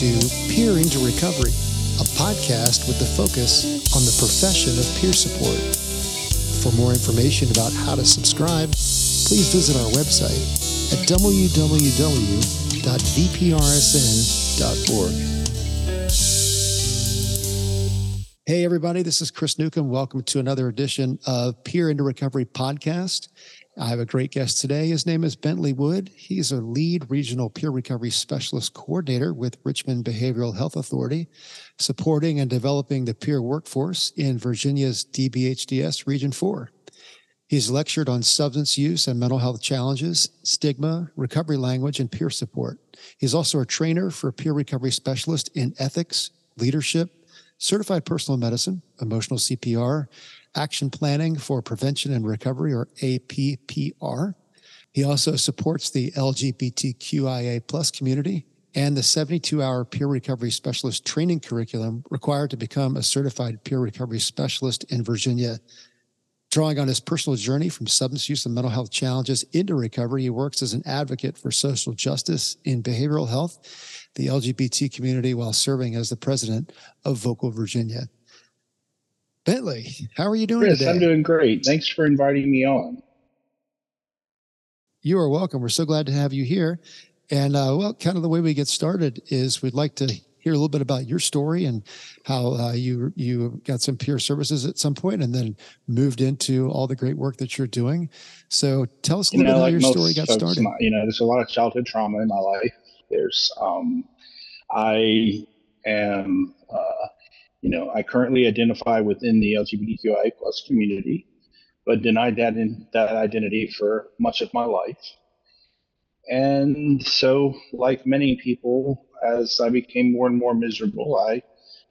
to Peer into Recovery, a podcast with the focus on the profession of peer support. For more information about how to subscribe, please visit our website at www.vprsn.org. Hey everybody, this is Chris Newcomb. Welcome to another edition of Peer into Recovery podcast. I have a great guest today. His name is Bentley Wood. He's a lead regional peer recovery specialist coordinator with Richmond Behavioral Health Authority, supporting and developing the peer workforce in Virginia's DBHDS Region 4. He's lectured on substance use and mental health challenges, stigma, recovery language, and peer support. He's also a trainer for peer recovery specialist in ethics, leadership, certified personal medicine, emotional CPR, Action Planning for Prevention and Recovery, or APPR. He also supports the LGBTQIA plus community and the 72-hour peer recovery specialist training curriculum required to become a certified peer recovery specialist in Virginia. Drawing on his personal journey from substance use and mental health challenges into recovery, he works as an advocate for social justice in behavioral health, the LGBT community, while serving as the president of Vocal Virginia. Bentley, how are you doing today? I'm doing great. Thanks for inviting me on. You are welcome. We're so glad to have you here. And kind of the way we get started is we'd like to hear a little bit about your story and how you got some peer services at some point and then moved into all the great work that you're doing. So tell us a little bit how your story got started. There's a lot of childhood trauma in my life. There's I currently identify within the LGBTQI plus community, but denied that identity for much of my life. And so, like many people, as I became more and more miserable, I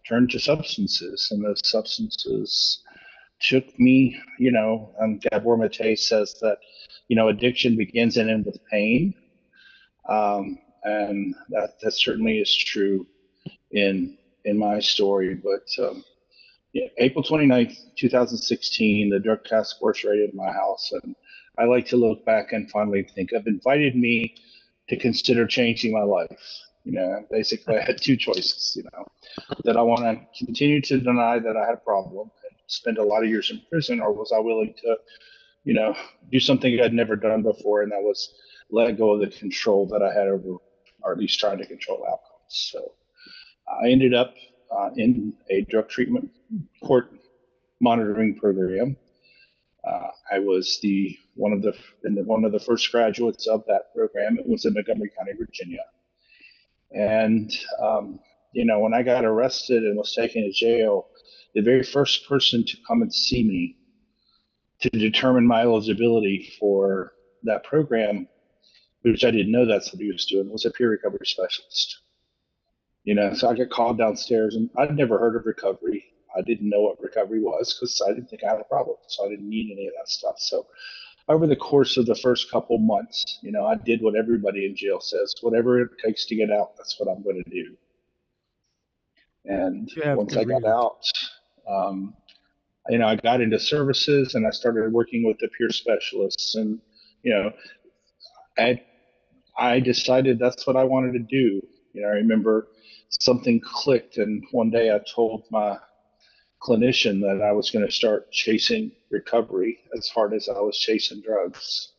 turned to substances, and those substances took me, Gabor Maté says that, addiction begins and ends with pain. And that certainly is true in my story, but April 29th, 2016, the drug task force raided my house, and I like to look back and fondly think of invited me to consider changing my life. Basically I had two choices, that I want to continue to deny that I had a problem and spend a lot of years in prison, or was I willing to, do something I'd never done before, and that was let go of the control that I had over, or at least trying to control outcomes. So I ended up in a drug treatment court monitoring program. I was one of the first graduates of that program. It was in Montgomery County, Virginia. And when I got arrested and was taken to jail, the very first person to come and see me to determine my eligibility for that program, which I didn't know that's what he was doing, was a peer recovery specialist. So I got called downstairs, and I'd never heard of recovery. I didn't know what recovery was because I didn't think I had a problem. So I didn't need any of that stuff. So over the course of the first couple months, I did what everybody in jail says, whatever it takes to get out, that's what I'm going to do. And once I got out, I got into services and I started working with the peer specialists, and, I decided that's what I wanted to do. I remember something clicked, and one day I told my clinician that I was going to start chasing recovery as hard as I was chasing drugs.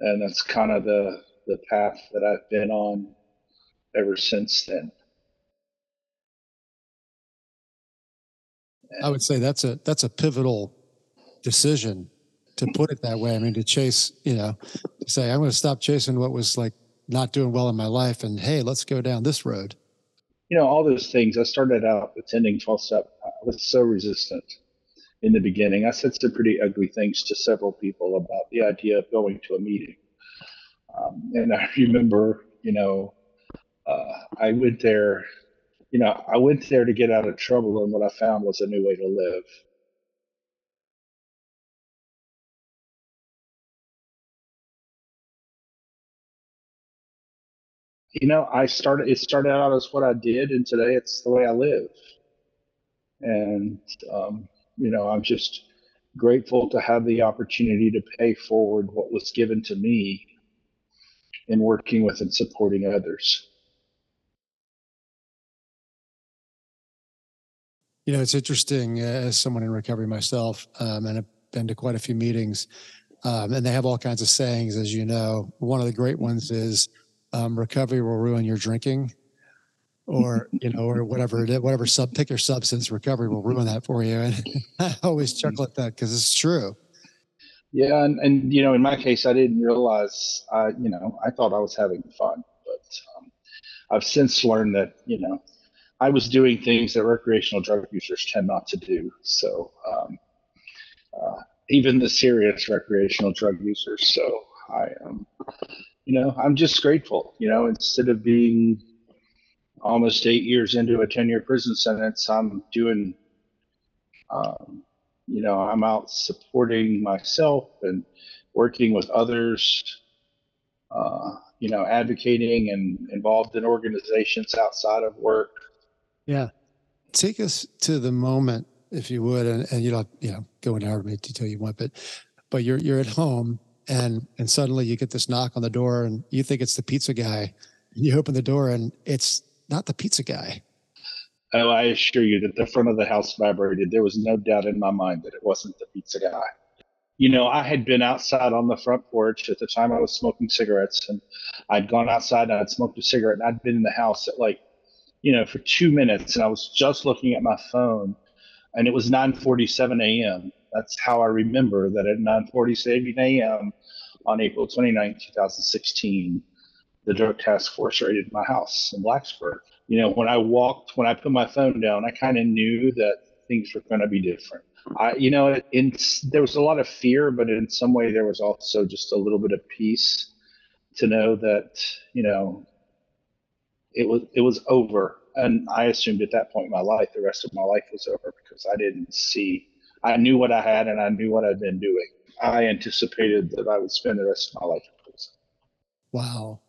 And that's kind of the path that I've been on ever since then. I would say that's a pivotal decision, to put it that way. I mean, to chase, to say, I'm going to stop chasing what was like not doing well in my life, and hey, let's go down this road. All those things. I started out attending 12-step. I was so resistant in the beginning. I said some pretty ugly things to several people about the idea of going to a meeting. And I remember, I went there to get out of trouble, and what I found was a new way to live. It started out as what I did, and today it's the way I live. And, I'm just grateful to have the opportunity to pay forward what was given to me in working with and supporting others. You know, it's interesting as someone in recovery myself, and I've been to quite a few meetings, and they have all kinds of sayings, as you know. One of the great ones is recovery will ruin your drinking, or, you know, or whatever it is, whatever pick your substance, recovery will ruin that for you. And I always chuckle at that because it's true. Yeah. And, you know, in my case, I didn't realize, you know, I thought I was having fun, but I've since learned that, you know, I was doing things that recreational drug users tend not to do. So even the serious recreational drug users. So I am, you know, I'm just grateful, you know, instead of being almost 8 years into a 10-year prison sentence, I'm doing, you know, I'm out supporting myself and working with others, you know, advocating and involved in organizations outside of work. Yeah. Take us to the moment, if you would, and you don't, you know, go into however much detail you want, but you're at home and suddenly you get this knock on the door and you think it's the pizza guy. And you open the door and it's not the pizza guy. Oh, I assure you that the front of the house vibrated. There was no doubt in my mind that it wasn't the pizza guy. You know, I had been outside on the front porch at the time. I was smoking cigarettes, and I'd gone outside and I'd smoked a cigarette, and I'd been in the house at like, you know, for 2 minutes, and I was just looking at my phone, and it was 9:47 a.m. That's how I remember that at 9:47 a.m. on April 29, 2016, the Drug Task Force raided my house in Blacksburg. You know, when I put my phone down, I kind of knew that things were going to be different. You know, there was a lot of fear, but in some way there was also just a little bit of peace to know that, you know, it was over. And I assumed at that point in my life, the rest of my life was over, because I knew what I had and I knew what I'd been doing. I anticipated that I would spend the rest of my life in prison. Wow.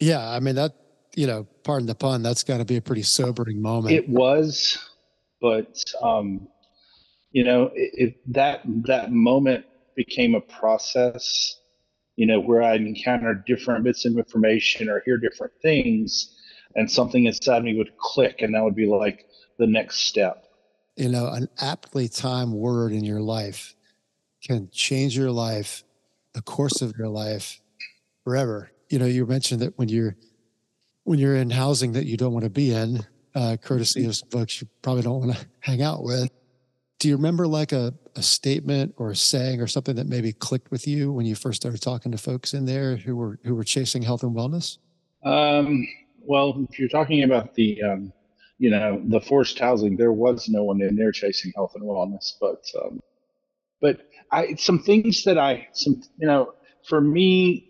Yeah. I mean, that, you know, pardon the pun, that's got to be a pretty sobering moment. It was, but, you know, that moment became a process, you know, where I encountered different bits of information or hear different things, and something inside me would click, and that would be like the next step. You know, an aptly timed word in your life can change your life, the course of your life forever. You know, you mentioned that when you're in housing that you don't want to be in, courtesy of some folks you probably don't want to hang out with. Do you remember like a statement or a saying or something that maybe clicked with you when you first started talking to folks in there who were chasing health and wellness? Well, if you're talking about the, you know, the forced housing, there was no one in there chasing health and wellness, you know, for me,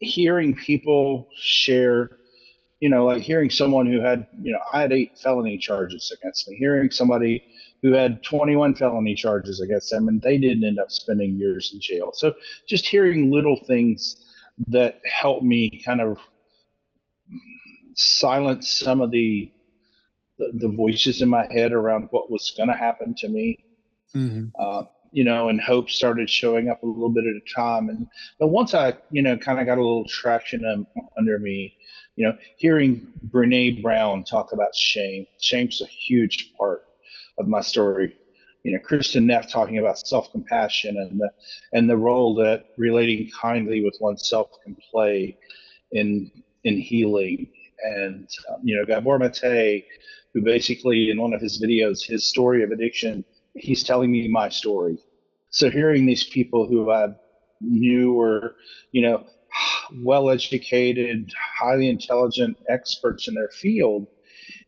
hearing people share, you know, like hearing someone who had, you know, I had 8 felony charges against me, hearing somebody who had 21 felony charges against them, and they didn't end up spending years in jail. So just hearing little things that helped me kind of silence some of the voices in my head around what was going to happen to me. Mm-hmm. You know, and hope started showing up a little bit at a time. And but once I, you know, kind of got a little traction under me, you know, hearing Brené Brown talk about shame. Shame's a huge part of my story. You know, Kristin Neff talking about self-compassion and the role that relating kindly with oneself can play in healing. And, you know, Gabor Maté, who basically in one of his videos, his story of addiction, he's telling me my story. So hearing these people who I knew were, you know, well-educated, highly intelligent experts in their field,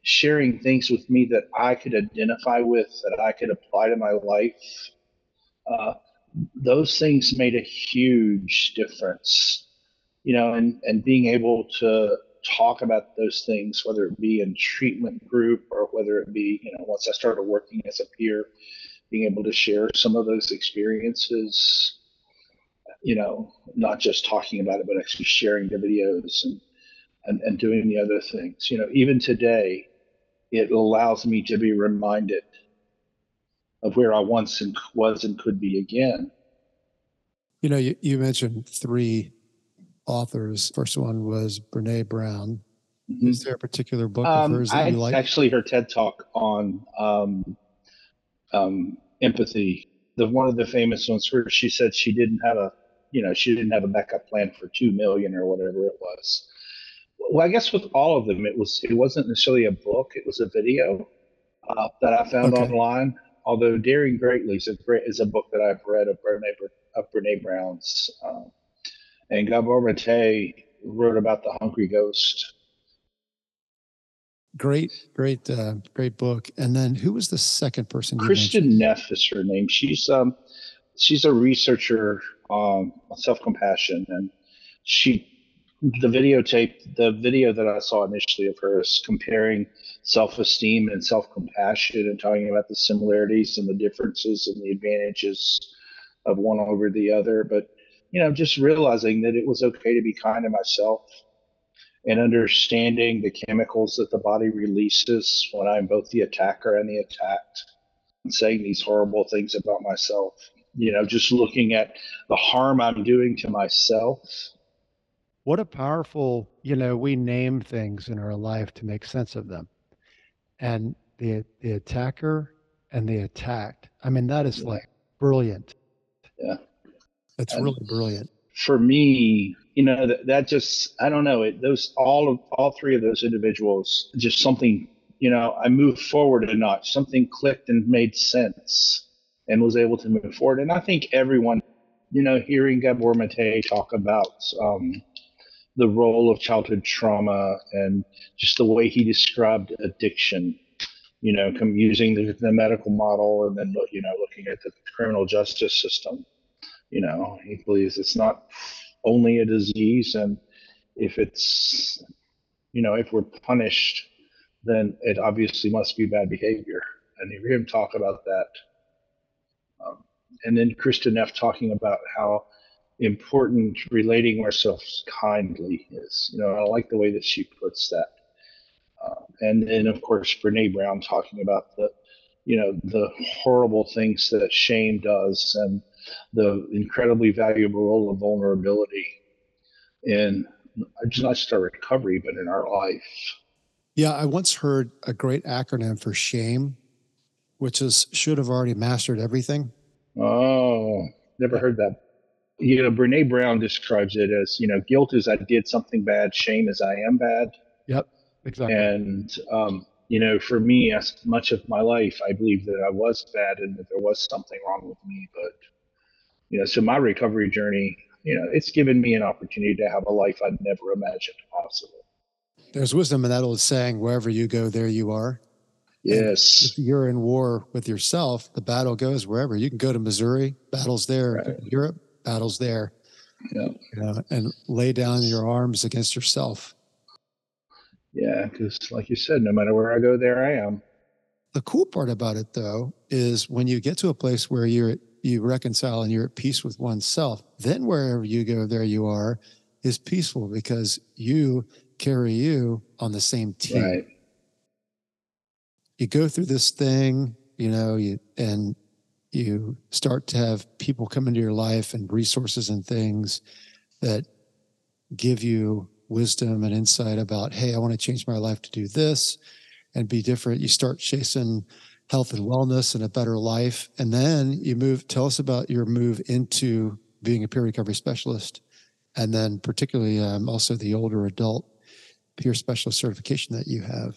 sharing things with me that I could identify with, that I could apply to my life. Those things made a huge difference, you know, and being able to talk about those things, whether it be in treatment group or whether it be, you know, once I started working as a peer, being able to share some of those experiences, you know, not just talking about it, but actually sharing the videos and doing the other things. You know, even today, it allows me to be reminded of where I once was and could be again. You know, you mentioned 3 authors. First one was Brené Brown. Mm-hmm. Is there a particular book of hers that you like? Actually, her TED Talk on empathy. One of the famous ones where she said she didn't have a, she didn't have a backup plan for 2 million or whatever it was. Well, I guess with all of them, it wasn't necessarily a book. It was a video that I found online. Although Daring Greatly is a book that I've read of Brené Brown's, and Gabor Maté wrote about the Hungry Ghost. Great book. And then who was the second person? Kristin Neff is her name. She's a researcher on self-compassion, and the video that I saw initially of her is comparing self-esteem and self-compassion and talking about the similarities and the differences and the advantages of one over the other. But, just realizing that it was okay to be kind to myself and understanding the chemicals that the body releases when I'm both the attacker and the attacked and saying these horrible things about myself, just looking at the harm I'm doing to myself. What a powerful, we name things in our life to make sense of them. And the attacker and the attacked. I mean, that is like brilliant. Yeah. That's really brilliant. For me, that just, I don't know, all three of those individuals, just something, I moved forward a notch, something clicked and made sense and was able to move forward. And I think everyone, hearing Gabor Maté talk about, the role of childhood trauma and just the way he described addiction, using the medical model and then, looking at the criminal justice system, he believes it's not only a disease. And if it's, if we're punished, then it obviously must be bad behavior. And you hear him talk about that. And then Kristin Neff talking about how important relating ourselves kindly is. I like the way that she puts that. And then, of course, Brené Brown talking about the horrible things that shame does and the incredibly valuable role of vulnerability in not just our recovery, but in our life. Yeah, I once heard a great acronym for shame, which is should have already mastered everything. Oh, never heard that. Brené Brown describes it as, guilt is I did something bad, shame is I am bad. Yep, exactly. And, for me, as much of my life, I believe that I was bad and that there was something wrong with me. But, so my recovery journey, it's given me an opportunity to have a life I never imagined possible. There's wisdom in that old saying, wherever you go, there you are. Yes. And if you're in war with yourself, the battle goes wherever. You can go to Missouri, battle's there, right. Europe. Battles there, and lay down your arms against yourself. Yeah, because like you said, no matter where I go, there I am. The cool part about it, though, is when you get to a place where you reconcile and you're at peace with oneself, then wherever you go, there you are, is peaceful because you carry you on the same team. Right. You go through this thing, you start to have people come into your life and resources and things that give you wisdom and insight about, hey, I want to change my life to do this and be different. You start chasing health and wellness and a better life. And then you move. Tell us about your move into being a peer recovery specialist. And then particularly also the older adult peer specialist certification that you have.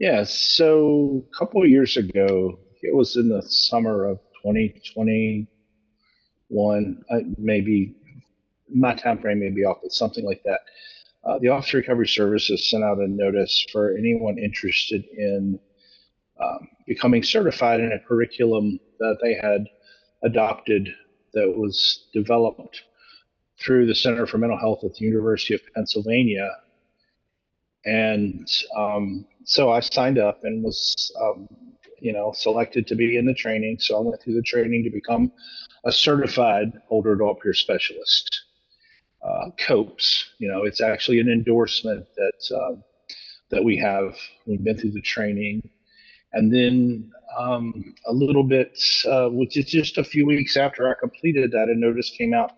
Yeah. So a couple of years ago, it was in the summer of 2021, maybe my time frame may be off, but something like that. The Office of Recovery Services sent out a notice for anyone interested in becoming certified in a curriculum that they had adopted that was developed through the Center for Mental Health at the University of Pennsylvania. And so I signed up and was selected to be in the training. So I went through the training to become a certified older adult peer specialist. COAPS, it's actually an endorsement that we have. We've been through the training. And then a little bit, which is just a few weeks after I completed that, a notice came out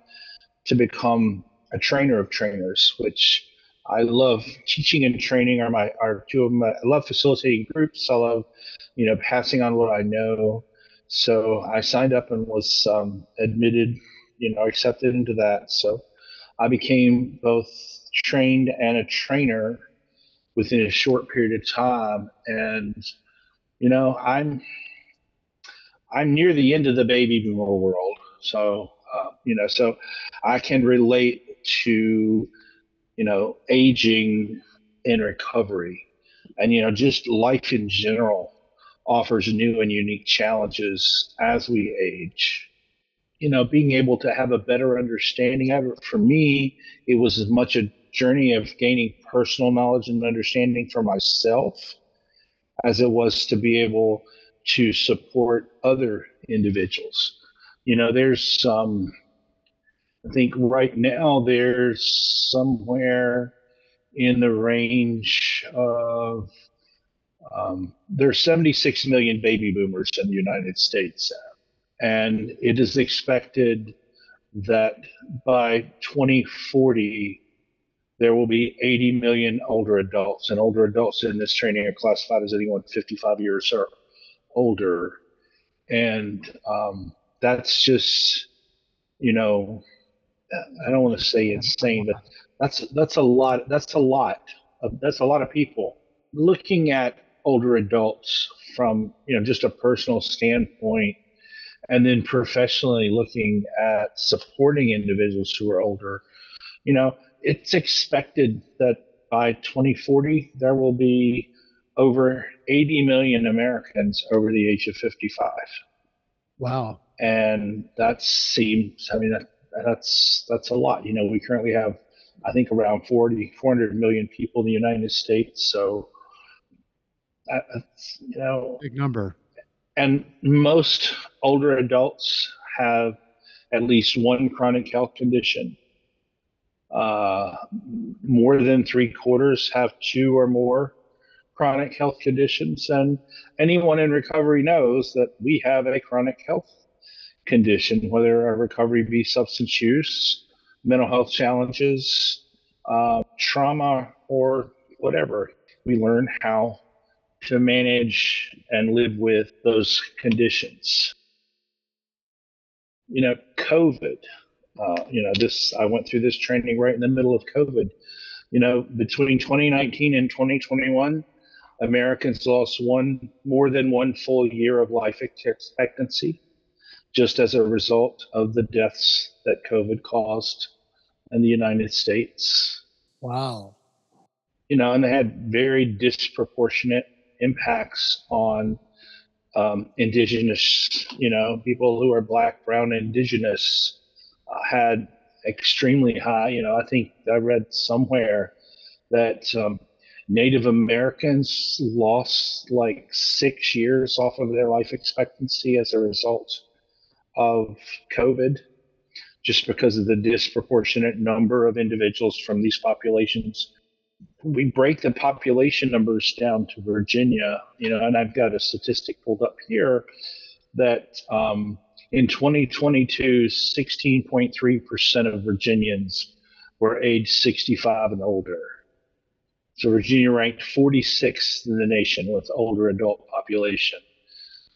to become a trainer of trainers, which I love. Teaching and training are two of them. I love facilitating groups. I love, passing on what I know. So I signed up and was admitted, accepted into that. So I became both trained and a trainer within a short period of time. And, I'm near the end of the baby boomer world. So, so I can relate to, aging and recovery, and, just life in general offers new and unique challenges as we age. Being able to have a better understanding of it, for me, it was as much a journey of gaining personal knowledge and understanding for myself as it was to be able to support other individuals. There's I think right now there's somewhere in the range of there's 76 million baby boomers in the United States, and it is expected that by 2040 there will be 80 million older adults, and older adults in this training are classified as anyone 55 years or older. And that's just, I don't want to say insane, but that's a lot of people. Looking at older adults from, just a personal standpoint, and then professionally looking at supporting individuals who are older, it's expected that by 2040, there will be over 80 million Americans over the age of 55. Wow. And that seems, that's a lot. We currently have, I think, around 400 million people in the United States. So, that's, big number. And most older adults have at least one chronic health condition. More than 3/4 have 2 or more chronic health conditions. And anyone in recovery knows that we have a chronic health condition, whether our recovery be substance use, mental health challenges, trauma, or whatever. We learn how to manage and live with those conditions. COVID, I went through this training right in the middle of COVID. Between 2019 and 2021, Americans lost more than one full year of life expectancy, just as a result of the deaths that COVID caused in the United States. Wow. And they had very disproportionate impacts on indigenous, people who are Black, brown, indigenous, had extremely high, I think I read somewhere that Native Americans lost like 6 years off of their life expectancy as a result of COVID, just because of the disproportionate number of individuals from these populations. We break the population numbers down to Virginia, and I've got a statistic pulled up here that in 2022, 16.3% of Virginians were age 65 and older. So Virginia ranked 46th in the nation with older adult population.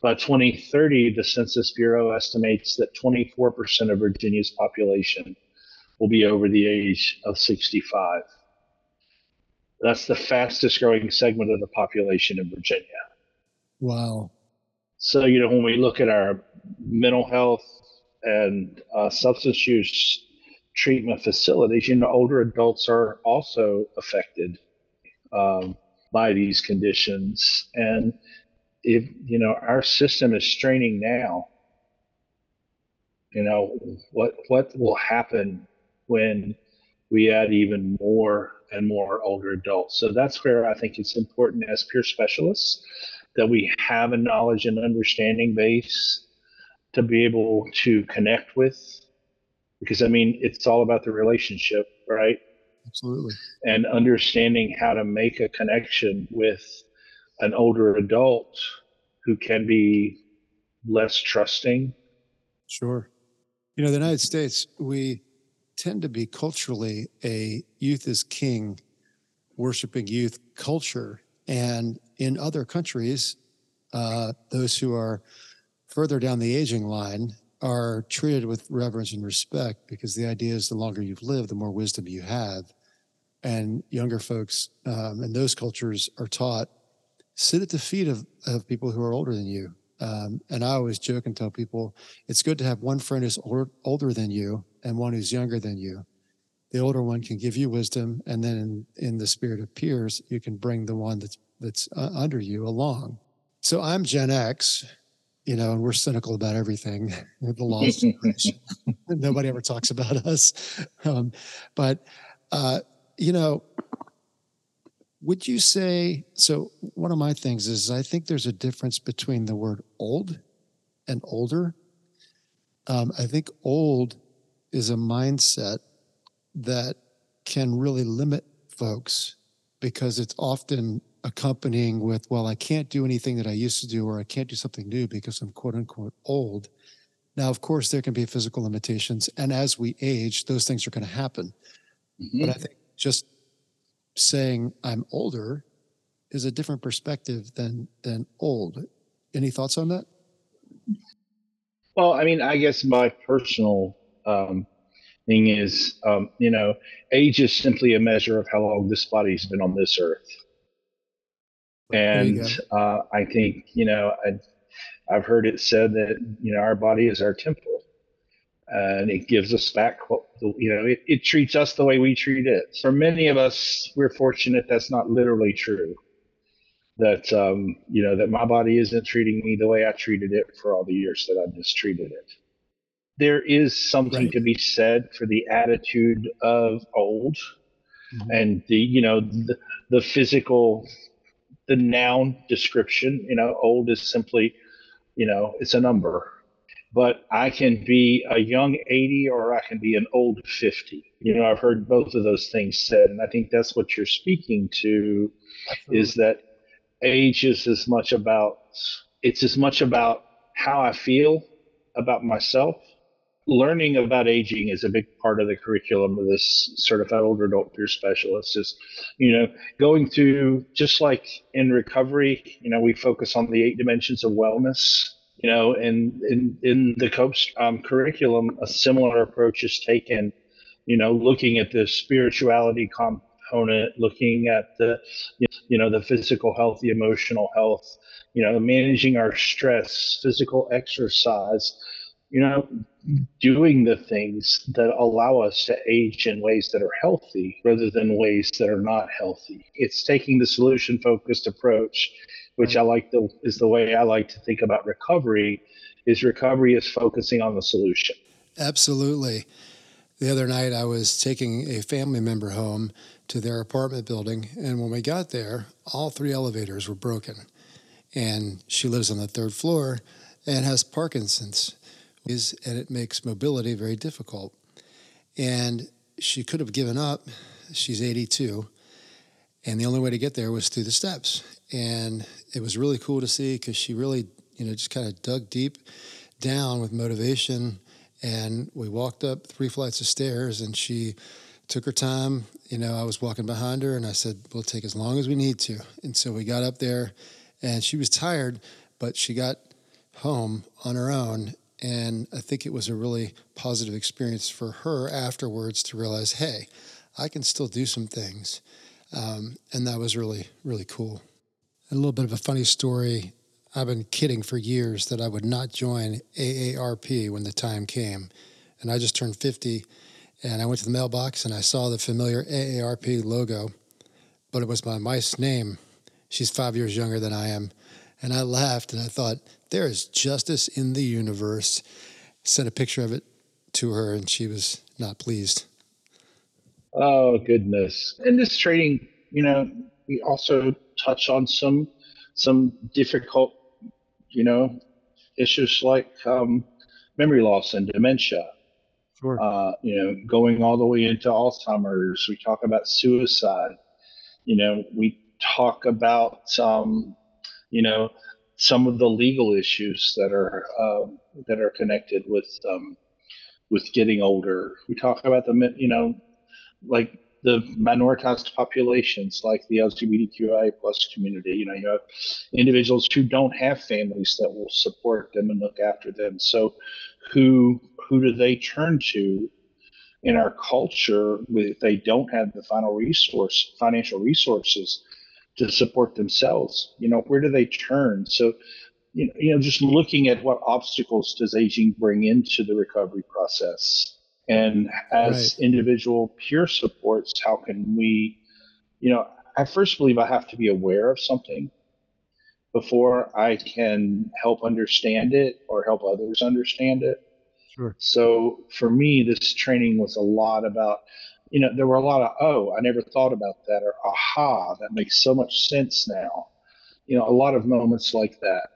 By 2030, the Census Bureau estimates that 24% of Virginia's population will be over the age of 65. That's the fastest growing segment of the population in Virginia. Wow. So, when we look at our mental health and substance use treatment facilities, older adults are also affected by these conditions. And if, our system is straining now, what will happen when we add even more and more older adults? So that's where I think it's important as peer specialists that we have a knowledge and understanding base to be able to connect with, because it's all about the relationship, right? Absolutely. And understanding how to make a connection with an older adult who can be less trusting. Sure. The United States, we tend to be culturally a youth is king, worshiping youth culture. And in other countries, those who are further down the aging line are treated with reverence and respect, because the idea is the longer you've lived, the more wisdom you have. And younger folks in those cultures are taught, sit at the feet of people who are older than you. And I always joke and tell people, it's good to have one friend who's older than you and one who's younger than you. The older one can give you wisdom, and then in the spirit of peers, you can bring the one that's under you along. So I'm Gen X, you know, and we're cynical about everything. We're the lost generation. Nobody ever talks about us. You know, would you say, so one of my things is I think there's a difference between the word old and older. I think old is a mindset that can really limit folks, because it's often accompanying with, well, I can't do anything that I used to do, or I can't do something new because I'm quote unquote old. Now, of course, there can be physical limitations. And as we age, those things are going to happen. Mm-hmm. But I think just saying I'm older is a different perspective than old. Any thoughts on that? Well, I mean, I guess my personal thing is, you know, age is simply a measure of how long this body's been on this earth. And I think, you know, I've heard it said that, you know, our body is our temple, and it gives us back, you know, it treats us the way we treat it. For many of us, we're fortunate that's not literally true, that, you know, that my body isn't treating me the way I treated it for all the years that I've mistreated it. There is something to be said for the attitude of old, and the, you know, the physical, the noun description, you know, old is simply, you know, it's a number. But I can be a young 80 or I can be an old 50. You know, I've heard both of those things said. And I think that's what you're speaking to. Absolutely. Is that age is as much about, it's as much about how I feel about myself. Learning about aging is a big part of the curriculum of this certified older adult peer specialist, is, you know, going through, just like in recovery, you know, we focus on the 8 dimensions of wellness, you know, and in the COAPS curriculum, a similar approach is taken, you know, looking at the spirituality component, looking at the, you know, the physical health, the emotional health, you know, managing our stress, physical exercise, you know, doing the things that allow us to age in ways that are healthy rather than ways that are not healthy. It's taking the solution-focused approach, which I like is the way I like to think about recovery, is recovery is focusing on the solution. Absolutely. The other night I was taking a family member home to their apartment building, and when we got there, all 3 elevators were broken. And she lives on the 3rd floor and has Parkinson's. And it makes mobility very difficult. And she could have given up. She's 82. And the only way to get there was through the steps. And it was really cool to see, because she really, you know, just kind of dug deep down with motivation. And we walked up 3 flights of stairs, and she took her time. You know, I was walking behind her, and I said, we'll take as long as we need to. And so we got up there, and she was tired, but she got home on her own. And I think it was a really positive experience for her afterwards to realize, hey, I can still do some things. And that was really, really cool. A little bit of a funny story. I've been kidding for years that I would not join AARP when the time came. And I just turned 50, and I went to the mailbox, and I saw the familiar AARP logo, but it was my wife's name. She's 5 years younger than I am. And I laughed, and I thought, there is justice in the universe. Sent a picture of it to her, and she was not pleased. Oh, goodness. In this training, you know, we also touch on some difficult, you know, issues like memory loss and dementia. Sure. You know, going all the way into Alzheimer's. We talk about suicide. You know, we talk about... you know, some of the legal issues that are connected with getting older. We talk about the, you know, like the minoritized populations like the LGBTQI plus community. You know, you have individuals who don't have families that will support them and look after them. So who do they turn to in our culture if they don't have the financial resources to support themselves? You know, where do they turn? So, you know, just looking at what obstacles does aging bring into the recovery process, and as individual peer supports, how can we, you know, I first believe I have to be aware of something before I can help understand it or help others understand it. Sure. So for me, this training was a lot about, you know, there were a lot of, oh, I never thought about that, or aha, that makes so much sense now. You know, a lot of moments like that.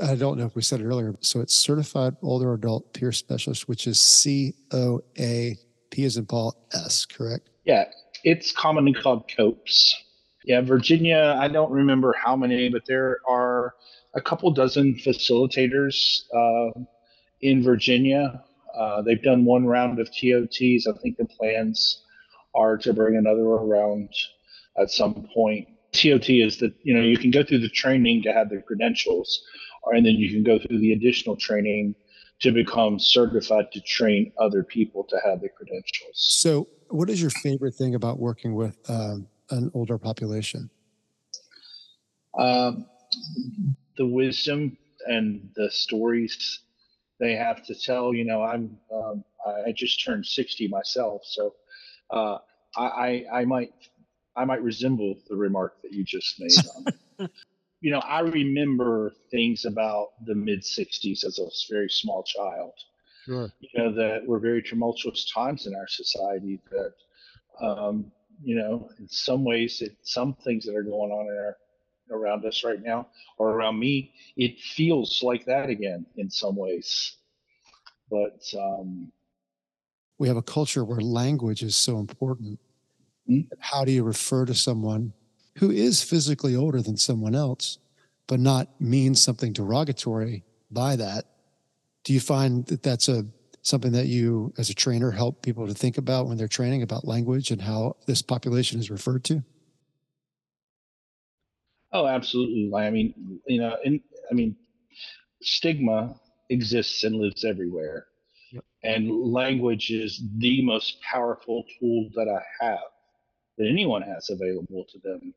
I don't know if we said it earlier, so it's Certified Older Adult Peer Specialist, which is C-O-A-P as in Paul, S, correct? Yeah, it's commonly called COAPS. Yeah, Virginia, I don't remember how many, but there are a couple dozen facilitators in Virginia. They've done one round of TOTs. I think the plans are to bring another round at some point. TOT is that, you know, you can go through the training to have the credentials, and then you can go through the additional training to become certified to train other people to have the credentials. So what is your favorite thing about working with an older population? The wisdom and the stories they have to tell. You know, I'm I just turned 60 myself, so I might resemble the remark that you just made. You know, I remember things about the mid-'60s as a very small child. Sure. You know, that were very tumultuous times in our society that, you know, in some ways, some things that are going on around us right now, or around me, it feels like that again in some ways. But we have a culture where language is so important. How do you refer to someone who is physically older than someone else, but not mean something derogatory by that? Do you find that that's something that you, as a trainer, help people to think about when they're training about language and how this population is referred to? Oh, absolutely. I mean, you know, stigma exists and lives everywhere. Yep. And language is the most powerful tool that I have, that anyone has available to them,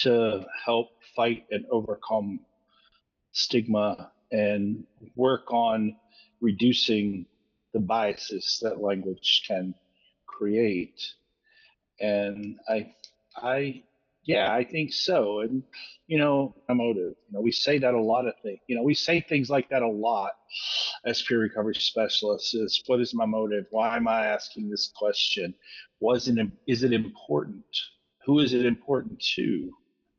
to help fight and overcome stigma and work on reducing the biases that language can create. And I think so. And, you know, emotive, you know, we say that a lot of things, you know, we say things like that a lot as peer recovery specialists, is what is my motive? Why am I asking this question? Is it important? Who is it important to?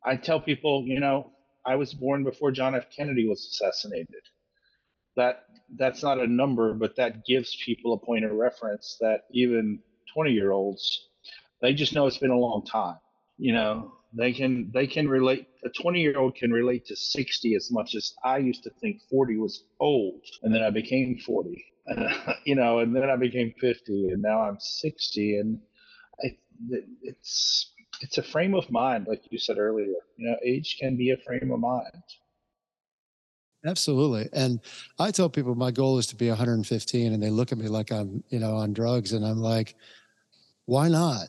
I tell people, you know, I was born before John F. Kennedy was assassinated. That's not a number, but that gives people a point of reference that even 20-year-olds, they just know it's been a long time. You know, they can relate. A 20-year-old can relate to 60 as much as I used to think 40 was old. And then I became 40, you know, and then I became 50, and now I'm 60. And it's a frame of mind, like you said earlier. You know, age can be a frame of mind. Absolutely. And I tell people my goal is to be 115, and they look at me like I'm, you know, on drugs. And I'm like, why not?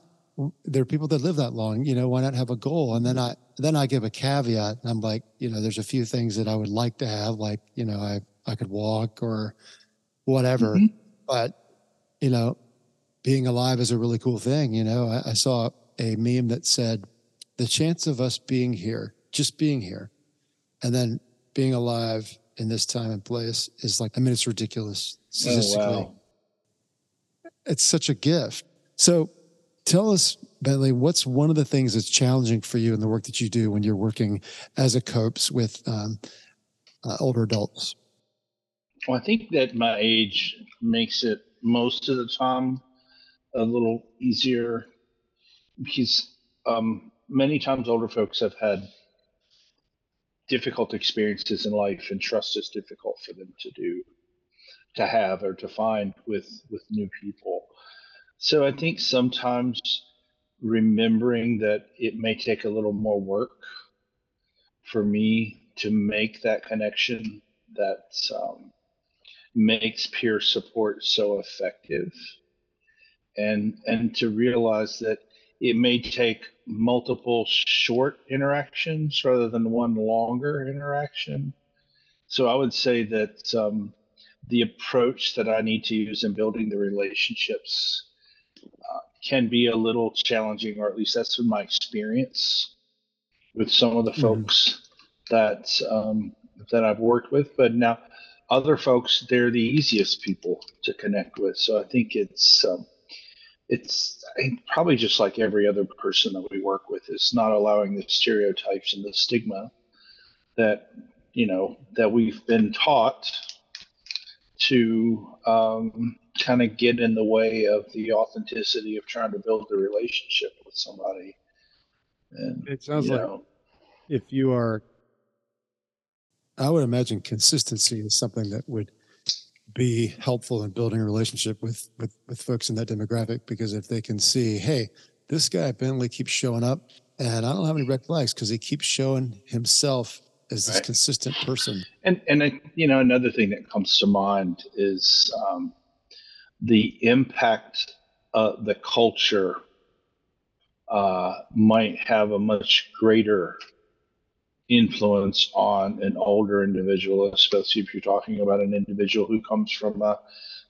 There are people that live that long, you know, why not have a goal? And then I give a caveat, and I'm like, you know, there's a few things that I would like to have, like, you know, I could walk or whatever, mm-hmm. But, you know, being alive is a really cool thing. You know, I saw a meme that said the chance of us being here, just being here, and then being alive in this time and place is like, I mean, it's ridiculous. Statistically. Oh, wow. It's such a gift. So, tell us, Bentley, what's one of the things that's challenging for you in the work that you do when you're working as a COAPS with older adults? Well, I think that my age makes it most of the time a little easier, because many times older folks have had difficult experiences in life, and trust is difficult for them to have or to find with new people. So I think sometimes remembering that it may take a little more work for me to make that connection that makes peer support so effective, and to realize that it may take multiple short interactions rather than one longer interaction. So I would say that the approach that I need to use in building the relationships can be a little challenging, or at least that's been my experience with some of the folks that I've worked with. But now other folks, they're the easiest people to connect with. So I think it's probably just like every other person that we work with. It's not allowing the stereotypes and the stigma that, you know, that we've been taught to kind of get in the way of the authenticity of trying to build the relationship with somebody. And it sounds like, if you are, I would imagine consistency is something that would be helpful in building a relationship with folks in that demographic, because if they can see, hey, this guy Bentley keeps showing up and I don't have any red flags because he keeps showing himself as this consistent person. And I, another thing that comes to mind is the impact the culture might have a much greater influence on an older individual, especially if you're talking about an individual who comes from a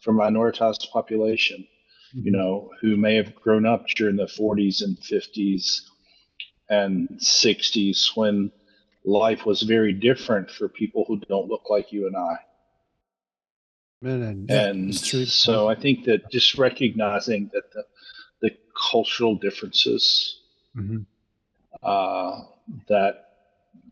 minoritized population, who may have grown up during the 40s and 50s and 60s when life was very different for people who don't look like you and I. And so I think that just recognizing that the cultural differences that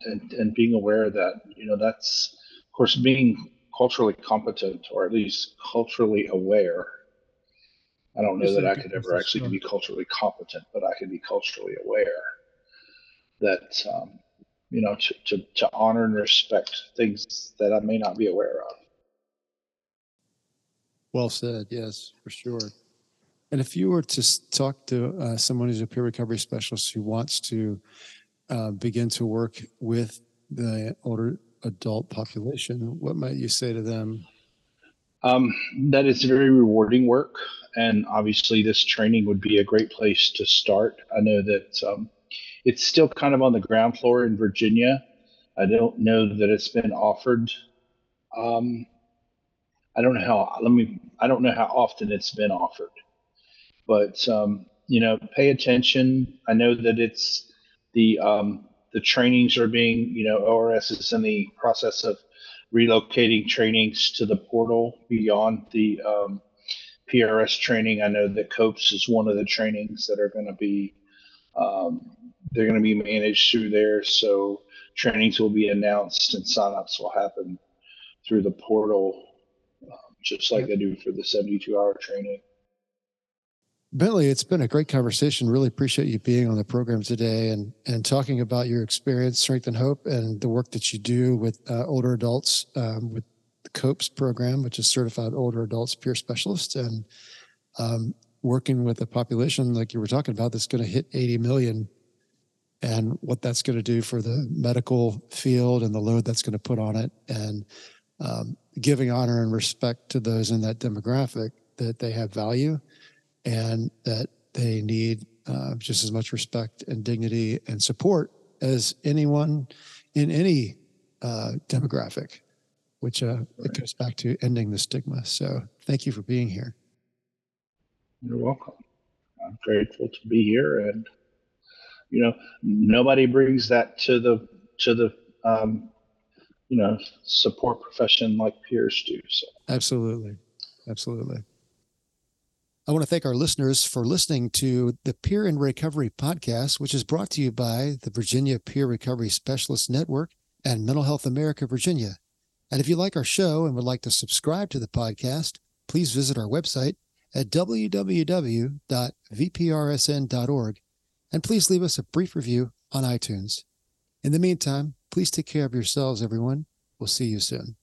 and being aware of that, that's, of course, being culturally competent, or at least culturally aware. I don't know that I could ever actually be culturally competent, but I could be culturally aware that, to honor and respect things that I may not be aware of. Well said. Yes, for sure. And if you were to talk to someone who's a peer recovery specialist who wants to begin to work with the older adult population, what might you say to them? That it's very rewarding work, and obviously this training would be a great place to start. I know that it's still kind of on the ground floor in Virginia. I don't know that it's been offered. I don't know how often it's been offered, but pay attention. I know that it's. The trainings are being, ORS is in the process of relocating trainings to the portal beyond the PRS training. I know that COAPS is one of the trainings that are going to be, they're going to be managed through there. So trainings will be announced and signups will happen through the portal, just like they do for the 72-hour training. Bentley, it's been a great conversation. Really appreciate you being on the program today and talking about your experience, Strength and Hope, and the work that you do with older adults with the COAPS program, which is Certified Older Adults Peer Specialist, and working with a population like you were talking about that's going to hit 80 million and what that's going to do for the medical field and the load that's going to put on it, and giving honor and respect to those in that demographic, that they have value and that they need just as much respect and dignity and support as anyone in any demographic, which it goes back to ending the stigma. So thank you for being here. You're welcome. I'm grateful to be here. And, nobody brings that to the support profession like peers do. So. Absolutely. Absolutely. I want to thank our listeners for listening to the Peer in Recovery podcast, which is brought to you by the Virginia Peer Recovery Specialist Network and Mental Health America Virginia. And if you like our show and would like to subscribe to the podcast, please visit our website at www.vprsn.org, and please leave us a brief review on iTunes. In the meantime, please take care of yourselves, everyone. We'll see you soon.